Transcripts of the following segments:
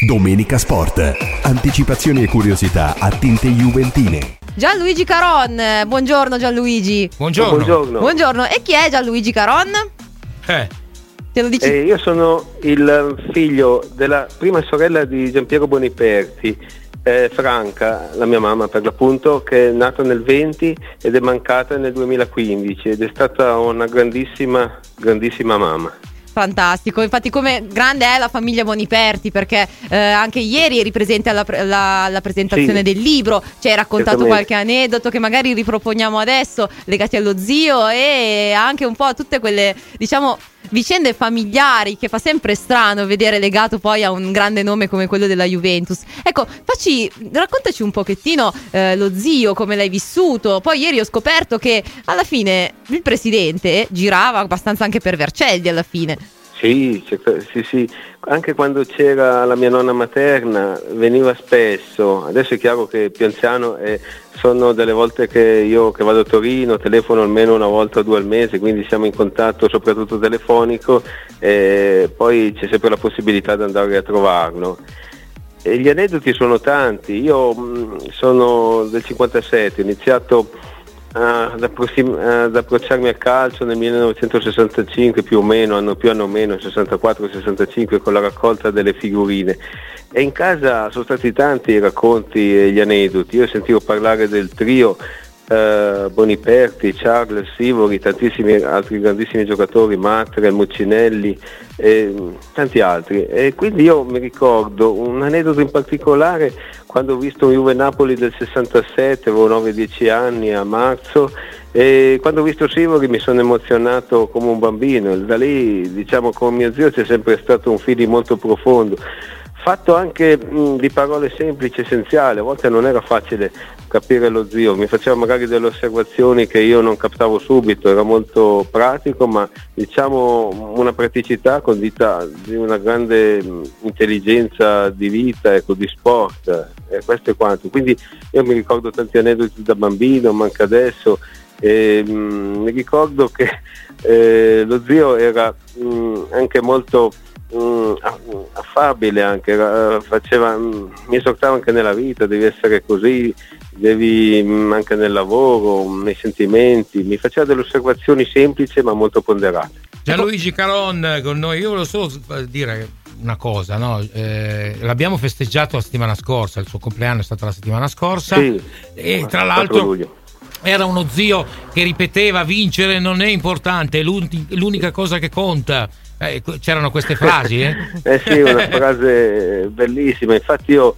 Domenica Sport. Anticipazioni e curiosità a tinte juventine. Gianluigi Caron, buongiorno Gianluigi. Buongiorno. Buongiorno. E chi è Gianluigi Caron? Te lo dici? Io sono il figlio della prima sorella di Gianpiero Boniperti, Franca, la mia mamma per l'appunto, che è nata nel 20 ed è mancata nel 2015 ed è stata una grandissima mamma. Fantastico, infatti come grande è la famiglia Boniperti, perché anche ieri eri presente alla presentazione del libro, ci hai raccontato qualche aneddoto che magari riproponiamo adesso, legati allo zio e anche un po' a tutte quelle, diciamo, vicende familiari che fa sempre strano vedere legato poi a un grande nome come quello della Juventus. Ecco, raccontaci un pochettino lo zio, come l'hai vissuto. Poi ieri ho scoperto che alla fine il presidente girava abbastanza anche per Vercelli alla fine. Sì, anche quando c'era la mia nonna materna veniva spesso. Adesso è chiaro che più anziano sono delle volte che io che vado a Torino telefono almeno una volta o due al mese, quindi siamo in contatto soprattutto telefonico e poi c'è sempre la possibilità di andare a trovarlo. E gli aneddoti sono tanti. Io sono del 57, ho iniziato ad approcciarmi al calcio nel 1965 più o meno, anno 64-65, con la raccolta delle figurine, e in casa sono stati tanti i racconti e gli aneddoti. Io sentivo parlare del trio Boniperti, Charles, Sivori, tantissimi altri grandissimi giocatori, Matre, Muccinelli e tanti altri, e quindi io mi ricordo un aneddoto in particolare quando ho visto un Juve Napoli del 67, avevo 9-10 anni a marzo, e quando ho visto Sivori mi sono emozionato come un bambino. Da lì, diciamo, con mio zio c'è sempre stato un feeling molto profondo, fatto anche di parole semplici, essenziali. A volte non era facile capire lo zio, mi faceva magari delle osservazioni che io non captavo subito, era molto pratico, ma diciamo una praticità condita di una grande intelligenza di vita, ecco, di sport, e questo è quanto. Quindi io mi ricordo tanti aneddoti da bambino, ma anche adesso, e mi ricordo che lo zio era anche molto affabile, anche mi esortava anche nella vita: devi essere così, devi anche nel lavoro, nei sentimenti. Mi faceva delle osservazioni semplici ma molto ponderate. Gianluigi Caron con noi. Io volevo solo dire una cosa, no? L'abbiamo festeggiato la settimana scorsa, il suo compleanno è stato la settimana scorsa, e tra l'altro era uno zio che ripeteva: vincere non è importante, è l'unica cosa che conta. C'erano queste frasi, eh? Sì, una frase bellissima. Infatti io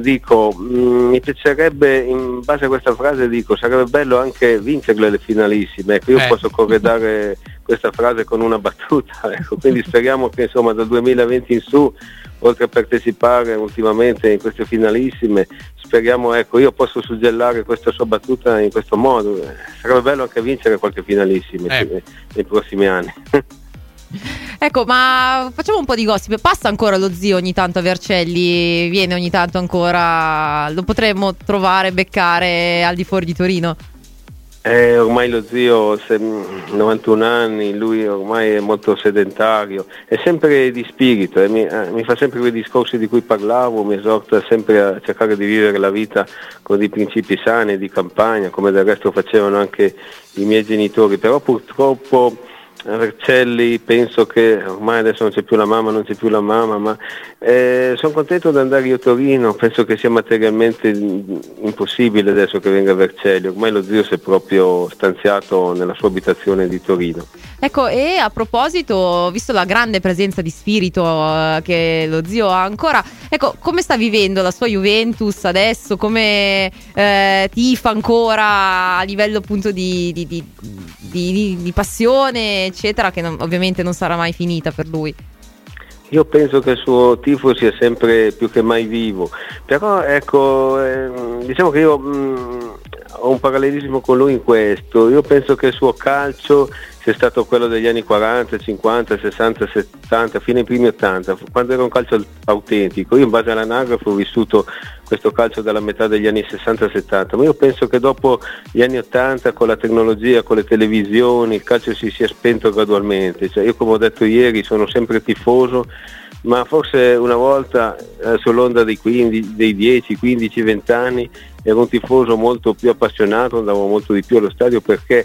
dico, mi piacerebbe, in base a questa frase dico, sarebbe bello anche vincerle le finalissime. Ecco, io posso corredare questa frase con una battuta, ecco. Quindi speriamo che, insomma, dal 2020 in su, oltre a partecipare ultimamente in queste finalissime, speriamo, ecco, io posso suggellare questa sua battuta in questo modo. Sarebbe bello anche vincere qualche finalissima nei prossimi anni. Ecco, ma facciamo un po' di gossip. Passa ancora lo zio ogni tanto a Vercelli? Viene ogni tanto ancora? Lo potremmo trovare, beccare al di fuori di Torino? Ormai lo zio, 91 anni, lui ormai è molto sedentario, è sempre di spirito, e mi fa sempre quei discorsi di cui parlavo, mi esorta sempre a cercare di vivere la vita con dei principi sani, di campagna, come del resto facevano anche i miei genitori. Però purtroppo Vercelli, penso che ormai adesso non c'è più la mamma, ma sono contento di andare io a Torino. Penso che sia materialmente impossibile adesso che venga Vercelli, ormai lo zio si è proprio stanziato nella sua abitazione di Torino. Ecco, e a proposito, visto la grande presenza di spirito che lo zio ha ancora, ecco, come sta vivendo la sua Juventus adesso? Come tifa ancora a livello appunto di passione, eccetera, che ovviamente non sarà mai finita per lui? Io penso che il suo tifo sia sempre più che mai vivo, però ecco, diciamo che io ho un parallelismo con lui in questo. Io penso che il suo calcio sia stato quello degli anni 40, 50, 60, 70, fino ai primi 80, quando era un calcio autentico. Io in base all'anagrafo ho vissuto questo calcio dalla metà degli anni 60-70, ma io penso che dopo gli anni 80, con la tecnologia, con le televisioni, il calcio si sia spento gradualmente. Cioè, io, come ho detto ieri, sono sempre tifoso ma forse una volta sull'onda dei 15, dei 10, 15, 20 anni ero un tifoso molto più appassionato, andavo molto di più allo stadio perché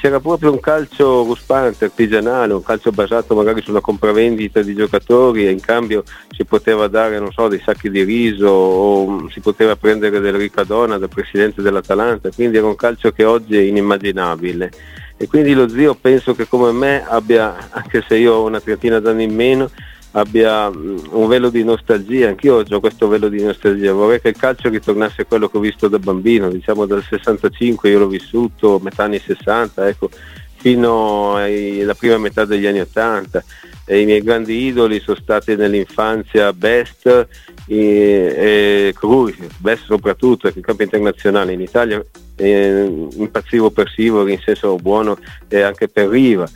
c'era proprio un calcio ruspante, artigianale, un calcio basato magari sulla compravendita di giocatori e in cambio si poteva dare, non so, dei sacchi di riso o si poteva prendere del ricadona dal presidente dell'Atalanta, quindi era un calcio che oggi è inimmaginabile. E quindi lo zio penso che come me abbia, anche se io ho una trentina d'anni in meno, abbia un velo di nostalgia, anch'io ho questo velo di nostalgia, vorrei che il calcio ritornasse quello che ho visto da bambino, diciamo dal 65, io l'ho vissuto metà anni 60, ecco, fino alla prima metà degli anni 80 e i miei grandi idoli sono stati nell'infanzia Best e Cruyff, Best soprattutto, che in campo internazionale in Italia impazzivo per Sivori in senso buono e anche per Riva.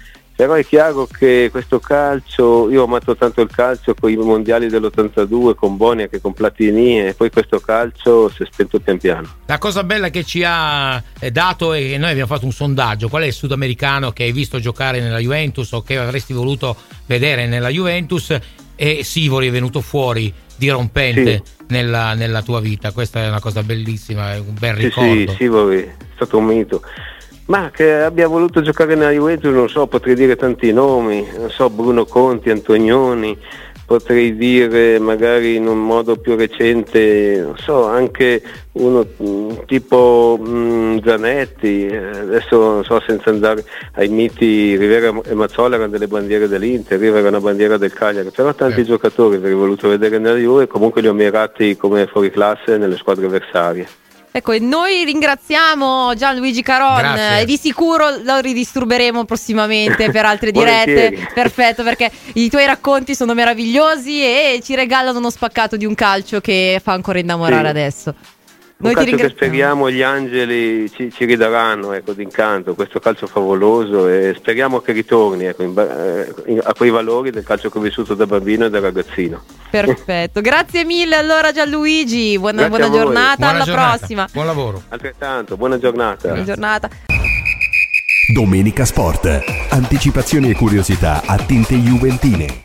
Però è chiaro che questo calcio, io ho amato tanto il calcio con i mondiali dell'82, con Boni anche con Platini, e poi questo calcio si è spento pian piano. La cosa bella che ci ha dato è che noi abbiamo fatto un sondaggio: qual è il sudamericano che hai visto giocare nella Juventus o che avresti voluto vedere nella Juventus, e Sivori è venuto fuori dirompente, sì, nella tua vita. Questa è una cosa bellissima, è un bel ricordo. Sì, Sivori è stato un mito. Ma che abbia voluto giocare nella Juventus, non so, potrei dire tanti nomi, non so, Bruno Conti, Antognoni, potrei dire magari in un modo più recente, non so, anche uno tipo Zanetti, adesso non so, senza andare ai miti, Rivera e Mazzola erano delle bandiere dell'Inter, Rivera era una bandiera del Cagliari, però tanti giocatori avrei voluto vedere nella Juve, comunque li ho mirati come fuoriclasse nelle squadre avversarie. Ecco, e noi ringraziamo Gianluigi Caron. Grazie. E di sicuro lo ridisturberemo prossimamente per altre dirette. Perfetto, perché i tuoi racconti sono meravigliosi e ci regalano uno spaccato di un calcio che fa ancora innamorare, sì, adesso. Noi un calcio che speriamo gli angeli ci ridaranno, ecco, d'incanto, questo calcio favoloso, e speriamo che ritorni, ecco, a quei valori del calcio che ho vissuto da bambino e da ragazzino. Perfetto, grazie mille allora Gianluigi, buona giornata, alla prossima. Buon lavoro. Altrettanto, buona giornata. Buona giornata. Domenica Sport, anticipazioni e curiosità a tinte juventine.